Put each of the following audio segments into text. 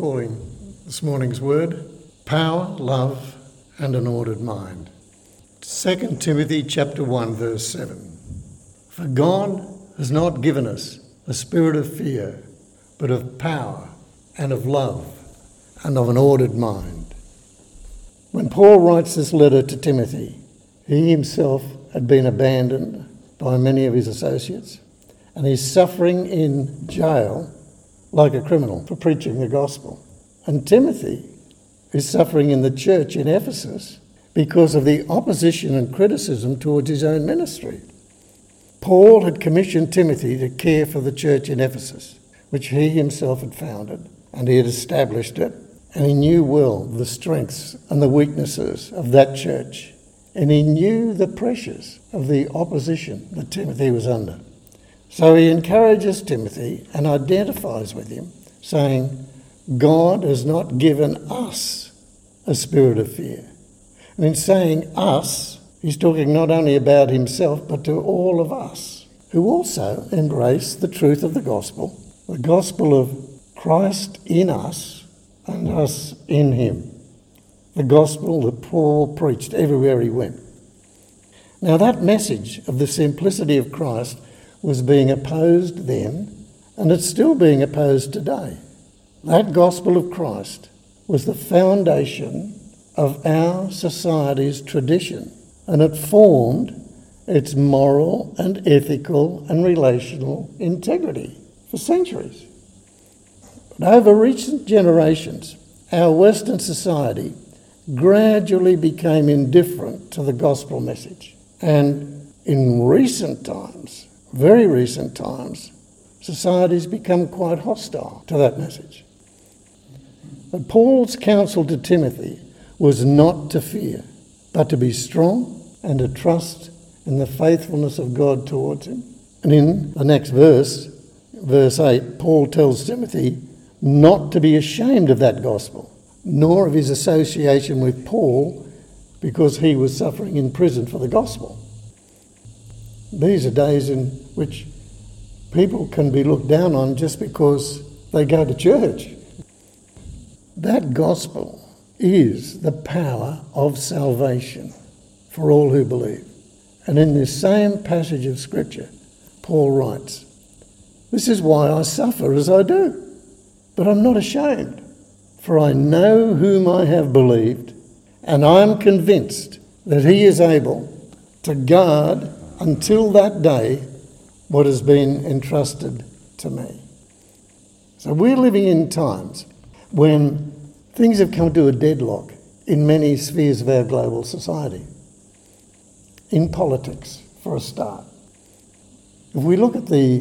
recalling this morning's word, power, love, and an ordered mind. 2 Timothy chapter 1, verse 7. For God has not given us a spirit of fear, but of power and of love and of an ordered mind. When Paul writes this letter to Timothy, he himself had been abandoned by many of his associates, and he's suffering in jail like a criminal for preaching the gospel. And Timothy is suffering in the church in Ephesus because of the opposition and criticism towards his own ministry. Paul had commissioned Timothy to care for the church in Ephesus, which he himself had founded, and he had established it, and he knew well the strengths and the weaknesses of that church, and he knew the pressures of the opposition that Timothy was under. So he encourages Timothy and identifies with him, saying, God has not given us a spirit of fear. And in saying us, he's talking not only about himself, but to all of us, who also embrace the truth of the gospel of Christ in us and us in him, the gospel that Paul preached everywhere he went. Now that message of the simplicity of Christ was being opposed then, and it's still being opposed today. That gospel of Christ was the foundation of our society's tradition, and it formed its moral and ethical and relational integrity for centuries. But over recent generations, our Western society gradually became indifferent to the gospel message. And in recent times, very recent times, society's become quite hostile to that message. But Paul's counsel to Timothy was not to fear, but to be strong and to trust in the faithfulness of God towards him. And in the next verse, verse 8, Paul tells Timothy not to be ashamed of that gospel, nor of his association with Paul, because he was suffering in prison for the gospel. These are days in which people can be looked down on just because they go to church. That gospel is the power of salvation for all who believe. And in this same passage of Scripture, Paul writes, "This is why I suffer as I do, but I'm not ashamed, for I know whom I have believed, and I am convinced that he is able to guard until that day what has been entrusted to me." So we're living in times when things have come to a deadlock in many spheres of our global society. In politics, for a start. If we look at the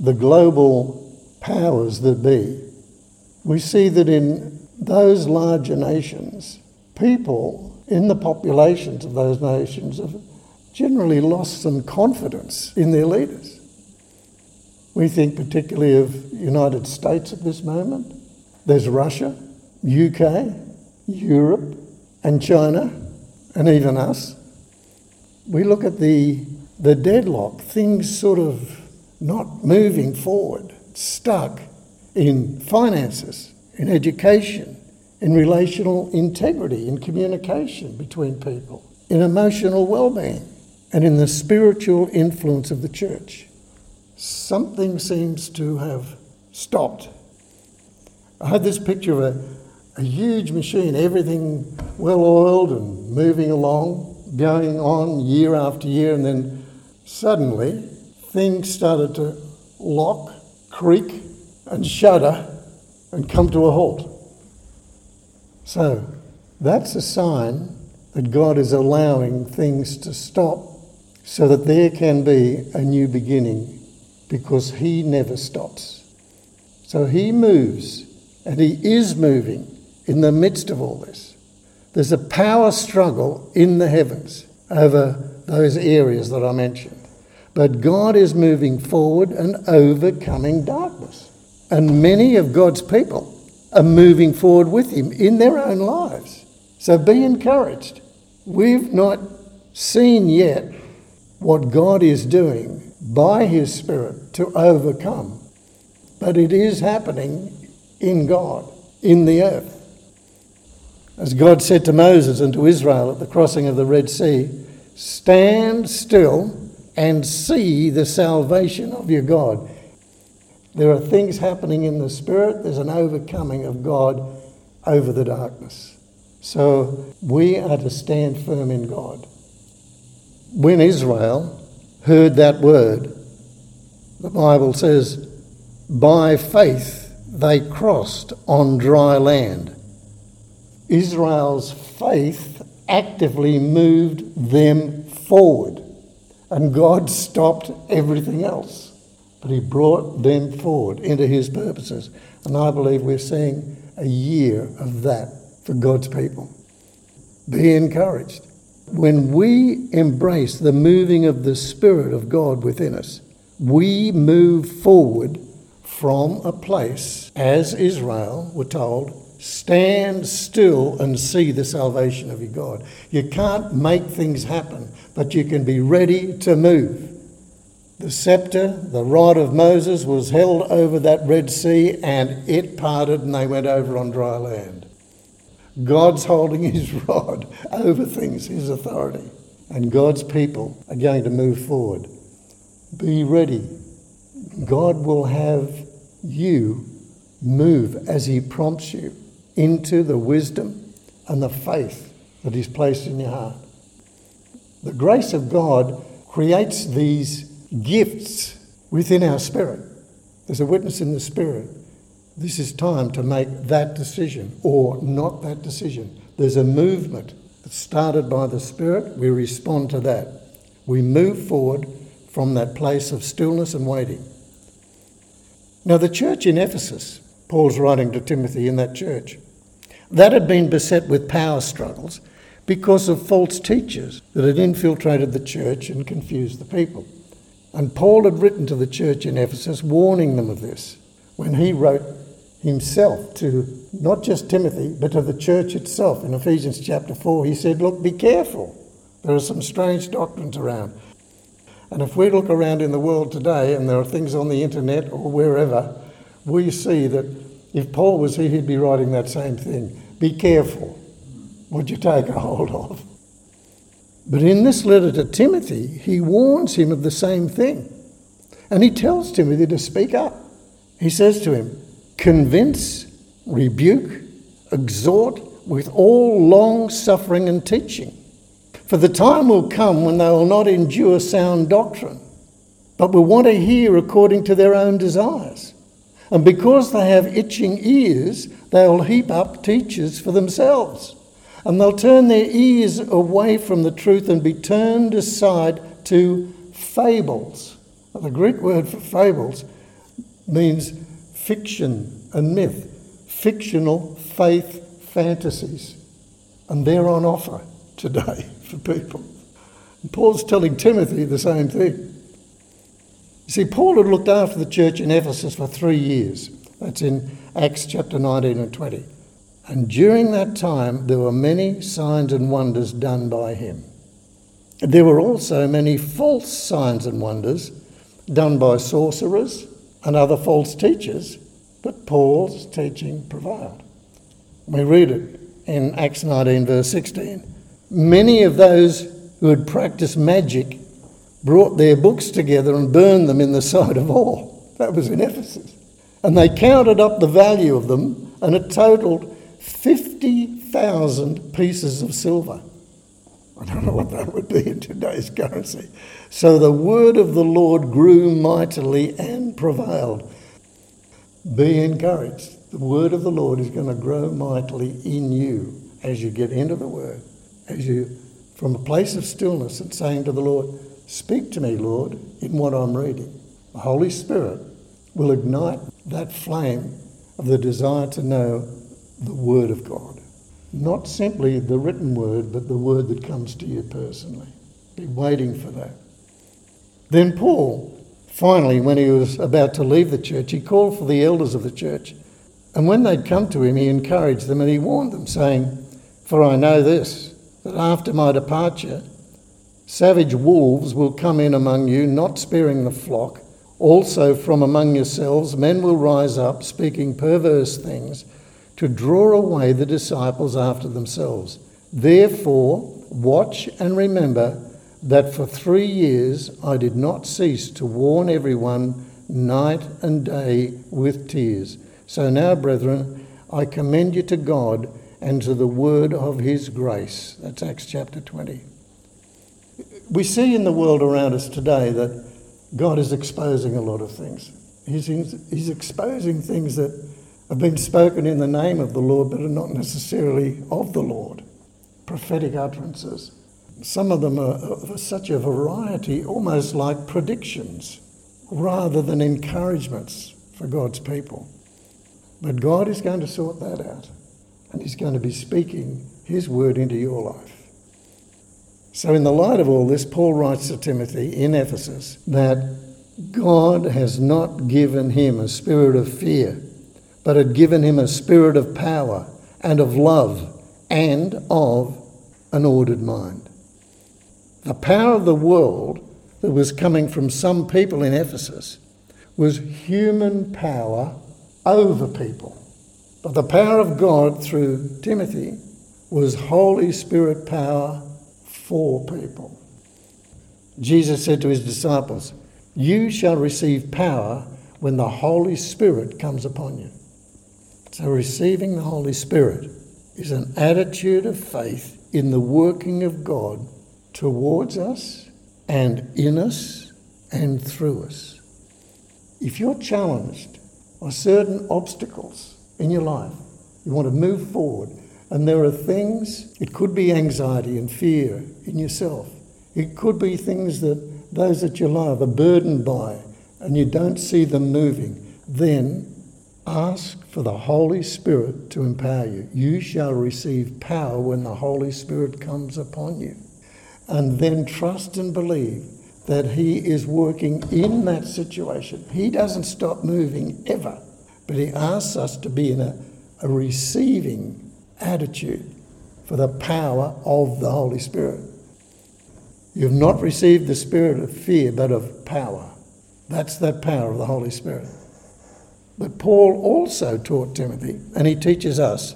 global powers that be, we see that in those larger nations, people in the populations of those nations have generally lost some confidence in their leaders. We think particularly of the United States at this moment. There's Russia, UK, Europe, and China, and even us. We look at the deadlock, things sort of not moving forward, stuck in finances, in education, in relational integrity, in communication between people, in emotional well-being, and in the spiritual influence of the church. Something seems to have stopped. I had this picture of a huge machine, everything well-oiled and moving along, going on year after year, and then suddenly things started to lock, creak and shudder and come to a halt. So that's a sign that God is allowing things to stop so that there can be a new beginning, because he never stops. So he moves, and he is moving in the midst of all this. There's a power struggle in the heavens over those areas that I mentioned. But God is moving forward and overcoming darkness. And many of God's people are moving forward with him in their own lives. So be encouraged. We've not seen yet what God is doing by his Spirit to overcome. But it is happening in God, in the earth. As God said to Moses and to Israel at the crossing of the Red Sea, stand still and see the salvation of your God. There are things happening in the Spirit. There's an overcoming of God over the darkness. So we are to stand firm in God. When Israel heard that word, the Bible says, by faith they crossed on dry land. Israel's faith actively moved them forward. And God stopped everything else. But he brought them forward into his purposes. And I believe we're seeing a year of that for God's people. Be encouraged. When we embrace the moving of the Spirit of God within us, we move forward from a place, as Israel were told, stand still and see the salvation of your God. You can't make things happen, but you can be ready to move. The scepter, the rod of Moses, was held over that Red Sea and it parted and they went over on dry land. God's holding his rod over things, his authority. And God's people are going to move forward. Be ready. God will have you move as he prompts you into the wisdom and the faith that is placed in your heart. The grace of God creates these gifts within our spirit. There's a witness in the spirit. This is time to make that decision or not that decision. There's a movement that's started by the Spirit. We respond to that. We move forward from that place of stillness and waiting. Now the church in Ephesus, Paul's writing to Timothy in that church, that had been beset with power struggles because of false teachers that had infiltrated the church and confused the people. And Paul had written to the church in Ephesus warning them of this when he wrote himself to not just Timothy but to the church itself. In Ephesians chapter 4 he said, look, be careful. There are some strange doctrines around. And if we look around in the world today, and there are things on the internet or wherever, we see that if Paul was here, he'd be writing that same thing. Be careful what you take a hold of. But in this letter to Timothy, he warns him of the same thing. And he tells Timothy to speak up. He says to him, convince, rebuke, exhort with all long suffering and teaching. For the time will come when they will not endure sound doctrine, but will want to hear according to their own desires. And because they have itching ears, they will heap up teachers for themselves. And they'll turn their ears away from the truth and be turned aside to fables. Now, the Greek word for fables means fiction and myth. Fictional faith fantasies. And they're on offer today for people. And Paul's telling Timothy the same thing. You see, Paul had looked after the church in Ephesus for 3 years. That's in Acts chapter 19 and 20. And during that time, there were many signs and wonders done by him. There were also many false signs and wonders done by sorcerers and other false teachers, but Paul's teaching prevailed. We read it in Acts 19 verse 16. Many of those who had practiced magic brought their books together and burned them in the sight of all. That was in Ephesus. And they counted up the value of them, and it totaled 50,000 pieces of silver. I don't know what that would be in today's currency. So the word of the Lord grew mightily and prevailed. Be encouraged. The word of the Lord is going to grow mightily in you as you get into the word. As you, from a place of stillness and saying to the Lord, speak to me, Lord, in what I'm reading. The Holy Spirit will ignite that flame of the desire to know the Word of God. Not simply the written Word, but the Word that comes to you personally. Be waiting for that. Then Paul, finally, when he was about to leave the church, he called for the elders of the church. And when they'd come to him, he encouraged them and he warned them, saying, for I know this, that after my departure, savage wolves will come in among you, not sparing the flock. Also from among yourselves men will rise up, speaking perverse things, to draw away the disciples after themselves. Therefore, watch and remember that for 3 years I did not cease to warn everyone night and day with tears. So now, brethren, I commend you to God and to the word of his grace. That's Acts chapter 20. We see in the world around us today that God is exposing a lot of things. He's exposing things that have been spoken in the name of the Lord but are not necessarily of the Lord. Prophetic utterances. Some of them are of such a variety, almost like predictions, rather than encouragements for God's people. But God is going to sort that out, and he's going to be speaking his word into your life. So in the light of all this, Paul writes to Timothy in Ephesus that God has not given him a spirit of fear, but had given him a spirit of power and of love and of an ordered mind. The power of the world that was coming from some people in Ephesus was human power over people. But the power of God through Timothy was Holy Spirit power for people. Jesus said to his disciples, "You shall receive power when the Holy Spirit comes upon you." So receiving the Holy Spirit is an attitude of faith in the working of God towards us and in us and through us. If you're challenged by certain obstacles in your life, you want to move forward, and there are things, it could be anxiety and fear in yourself. It could be things that those that you love are burdened by and you don't see them moving. Then ask for the Holy Spirit to empower you. You shall receive power when the Holy Spirit comes upon you. And then trust and believe that he is working in that situation. He doesn't stop moving ever, but he asks us to be in a receiving attitude for the power of the Holy Spirit. You've not received the spirit of fear, but of power. That's that power of the Holy Spirit. But Paul also taught Timothy, and he teaches us,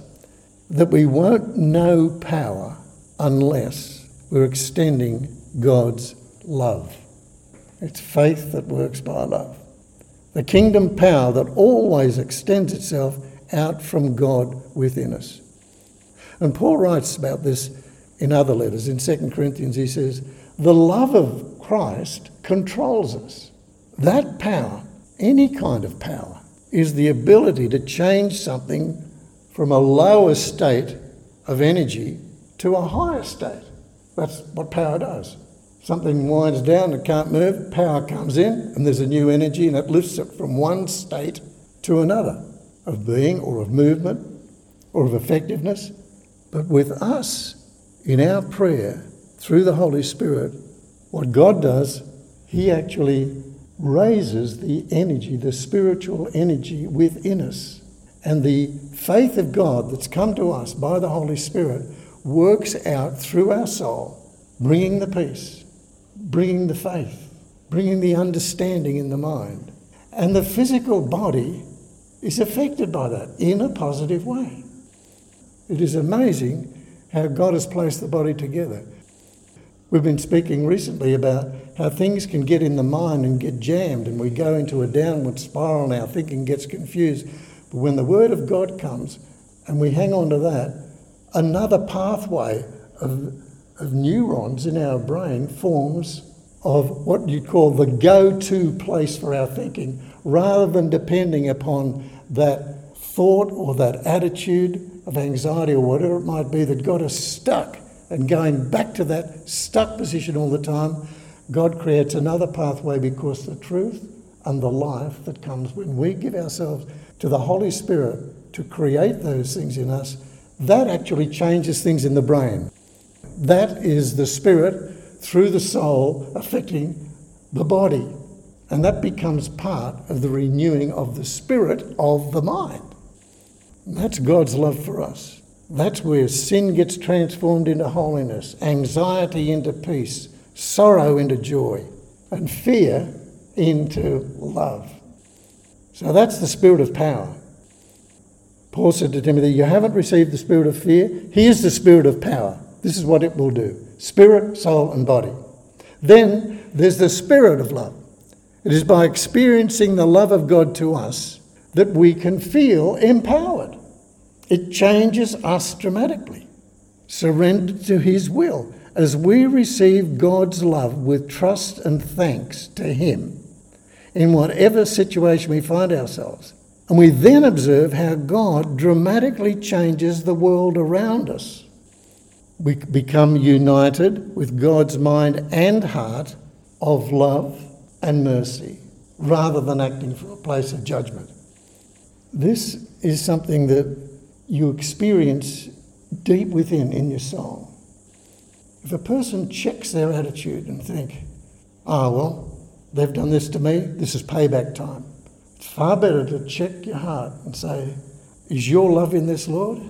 that we won't know power unless we're extending God's love. It's faith that works by love. The kingdom power that always extends itself out from God within us. And Paul writes about this in other letters. In 2 Corinthians he says, the love of Christ controls us. That power, any kind of power, is the ability to change something from a lower state of energy to a higher state. That's what power does. Something winds down and can't move, power comes in and there's a new energy and it lifts it from one state to another of being or of movement or of effectiveness. But with us, in our prayer, through the Holy Spirit, what God does, he actually raises the energy, the spiritual energy within us. And the faith of God that's come to us by the Holy Spirit works out through our soul, bringing the peace, bringing the faith, bringing the understanding in the mind. And the physical body is affected by that in a positive way. It is amazing how God has placed the body together. We've been speaking recently about how things can get in the mind and get jammed and we go into a downward spiral and our thinking gets confused. But when the word of God comes and we hang on to that, another pathway of neurons in our brain forms of what you call the go-to place for our thinking, rather than depending upon that thought or that attitude of anxiety or whatever it might be that got us stuck. And going back to that stuck position all the time, God creates another pathway, because the truth and the life that comes when we give ourselves to the Holy Spirit to create those things in us, that actually changes things in the brain. That is the Spirit through the soul affecting the body. And that becomes part of the renewing of the spirit of the mind. And that's God's love for us. That's where sin gets transformed into holiness, anxiety into peace, sorrow into joy, and fear into love. So that's the spirit of power. Paul said to Timothy, you haven't received the spirit of fear. Here's the spirit of power. This is what it will do. Spirit, soul and body. Then there's the spirit of love. It is by experiencing the love of God to us that we can feel empowered. It changes us dramatically. Surrendered to his will as we receive God's love with trust and thanks to him in whatever situation we find ourselves. And we then observe how God dramatically changes the world around us. We become united with God's mind and heart of love and mercy rather than acting from a place of judgment. This is something that you experience deep within in your soul. If a person checks their attitude and think, well, they've done this to me, this is payback time. It's far better to check your heart and say, is your love in this, Lord?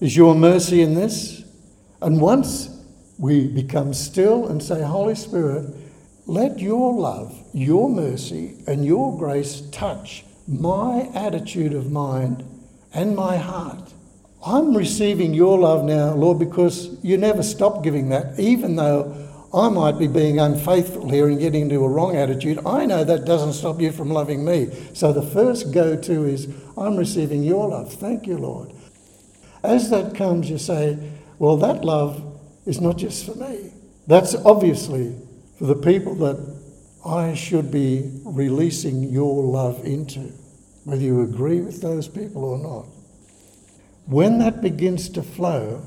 Is your mercy in this? And once we become still and say, Holy Spirit, let your love, your mercy and your grace touch my attitude of mind and my heart. I'm receiving your love now, Lord, because you never stop giving that. Even though I might be being unfaithful here and getting into a wrong attitude, I know that doesn't stop you from loving me. So the first go-to is, I'm receiving your love. Thank you, Lord. As that comes, you say, well, that love is not just for me. That's obviously for the people that I should be releasing your love into, whether you agree with those people or not. When that begins to flow,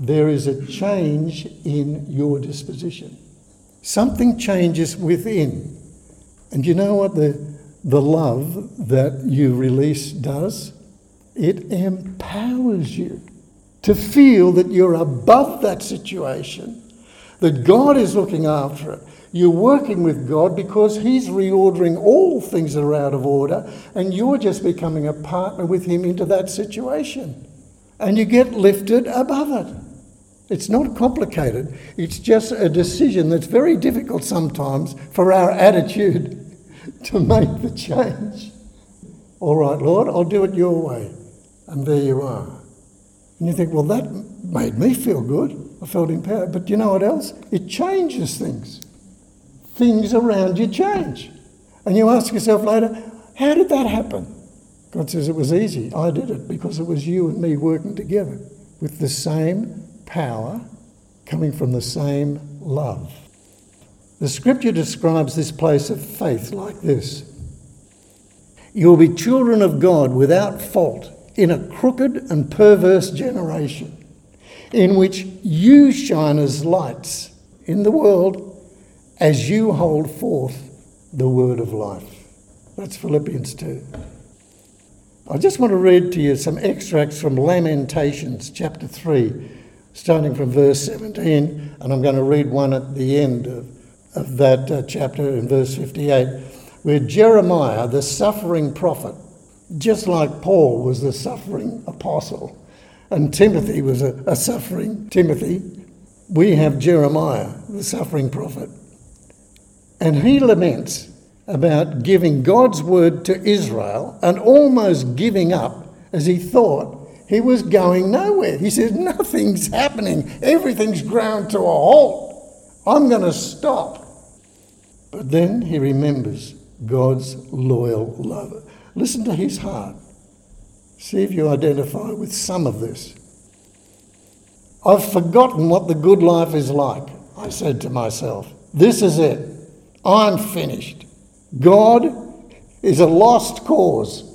there is a change in your disposition. Something changes within. And you know what the love that you release does? It empowers you to feel that you're above that situation, that God is looking after it. You're working with God because he's reordering all things that are out of order, and you're just becoming a partner with him into that situation. And you get lifted above it. It's not complicated. It's just a decision that's very difficult sometimes for our attitude to make the change. All right, Lord, I'll do it your way. And there you are. And you think, well, that made me feel good. I felt empowered. But you know what else? It changes things. Things around you change. And you ask yourself later, how did that happen? God says it was easy. I did it because it was you and me working together with the same power coming from the same love. The scripture describes this place of faith like this. You will be children of God without fault in a crooked and perverse generation in which you shine as lights in the world as you hold forth the word of life. That's Philippians 2. I just want to read to you some extracts from Lamentations chapter 3, starting from verse 17, and I'm going to read one at the end of that chapter in verse 58, where Jeremiah, the suffering prophet, just like Paul was the suffering apostle, and Timothy was a suffering Timothy, we have Jeremiah, the suffering prophet. And he laments about giving God's word to Israel and almost giving up as he thought he was going nowhere. He says, nothing's happening. Everything's ground to a halt. I'm going to stop. But then he remembers God's loyal love. Listen to his heart. See if you identify with some of this. I've forgotten what the good life is like, I said to myself. This is it. I'm finished. God is a lost cause.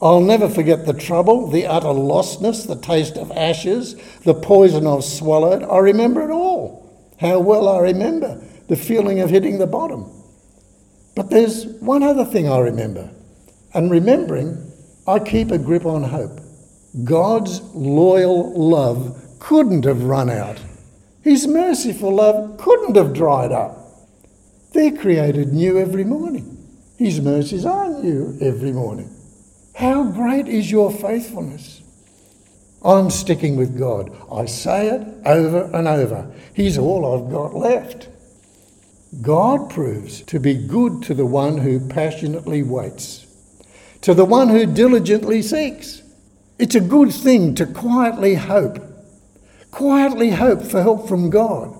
I'll never forget the trouble, the utter lostness, the taste of ashes, the poison I've swallowed. I remember it all. How well I remember the feeling of hitting the bottom. But there's one other thing I remember. And remembering, I keep a grip on hope. God's loyal love couldn't have run out. His merciful love couldn't have dried up. They're created new every morning. His mercies are new every morning. How great is your faithfulness? I'm sticking with God. I say it over and over. He's all I've got left. God proves to be good to the one who passionately waits, to the one who diligently seeks, It's a good thing to quietly hope for help from God.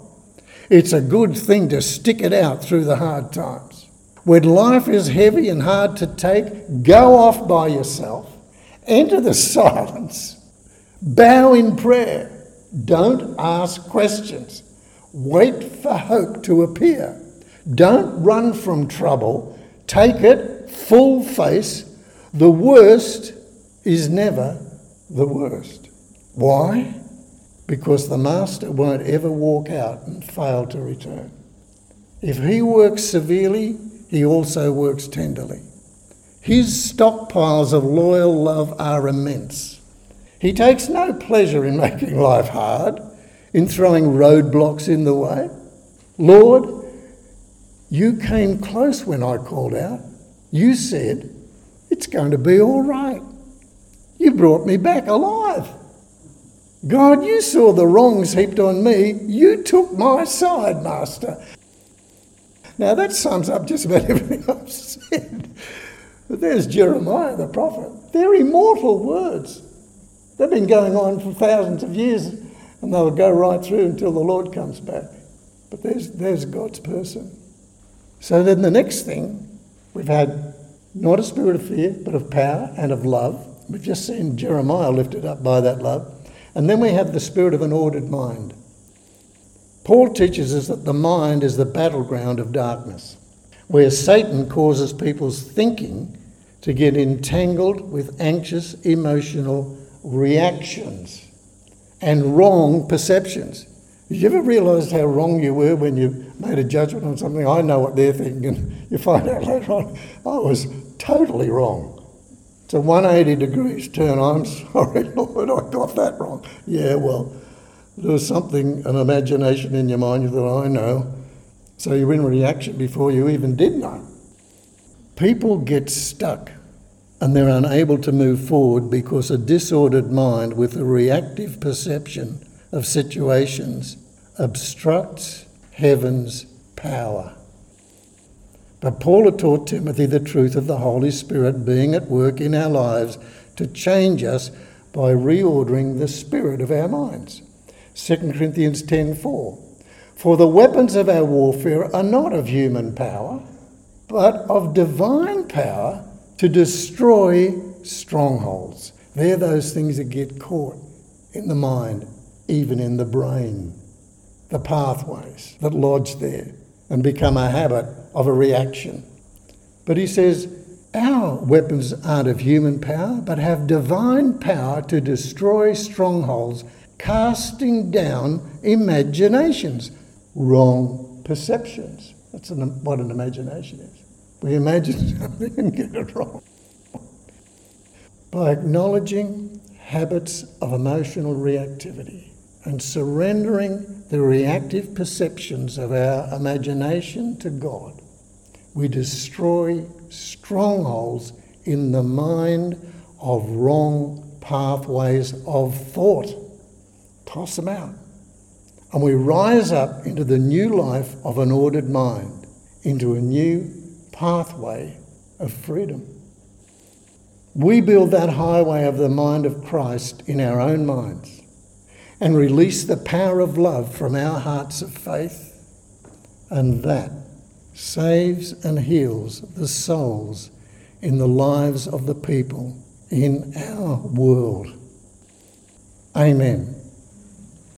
It's a good thing to stick it out through the hard times. When life is heavy and hard to take, go off by yourself, enter the silence, bow in prayer, don't ask questions, wait for hope to appear. Don't run from trouble, take it full face. The worst is never the worst. Why? Because the Master won't ever walk out and fail to return. If he works severely, he also works tenderly. His stockpiles of loyal love are immense. He takes no pleasure in making life hard, in throwing roadblocks in the way. Lord, you came close when I called out. You said, it's going to be all right. You brought me back alive. God, you saw the wrongs heaped on me. You took my side, Master. Now that sums up just about everything I've said. But there's Jeremiah the prophet. They're immortal words. They've been going on for thousands of years and they'll go right through until the Lord comes back. But there's God's person. So then the next thing, we've had not a spirit of fear, but of power and of love. We've just seen Jeremiah lifted up by that love. And then we have the spirit of an ordered mind. Paul teaches us that the mind is the battleground of darkness, where Satan causes people's thinking to get entangled with anxious, emotional reactions and wrong perceptions. Have you ever realised how wrong you were when you made a judgment on something? I know what they're thinking, and you find out later on, I was totally wrong. It's a 180 degrees turn. I'm sorry, Lord, I got that wrong. Yeah, well, there's something, an imagination in your mind you thought, I know. So you're in reaction before you even did know. People get stuck and they're unable to move forward because a disordered mind with a reactive perception of situations obstructs heaven's power. But Paul had taught Timothy the truth of the Holy Spirit being at work in our lives to change us by reordering the spirit of our minds. 2 Corinthians 10:4. For the weapons of our warfare are not of human power, but of divine power to destroy strongholds. They're those things that get caught in the mind, even in the brain, the pathways that lodge there and become a habit of a reaction. But he says, our weapons aren't of human power, but have divine power to destroy strongholds, casting down imaginations, wrong perceptions. That's what an imagination is. We imagine something and get it wrong. By acknowledging habits of emotional reactivity and surrendering the reactive perceptions of our imagination to God, we destroy strongholds in the mind of wrong pathways of thought. Toss them out. And we rise up into the new life of an ordered mind, into a new pathway of freedom. We build that highway of the mind of Christ in our own minds and release the power of love from our hearts of faith, and that saves and heals the souls in the lives of the people in our world. Amen.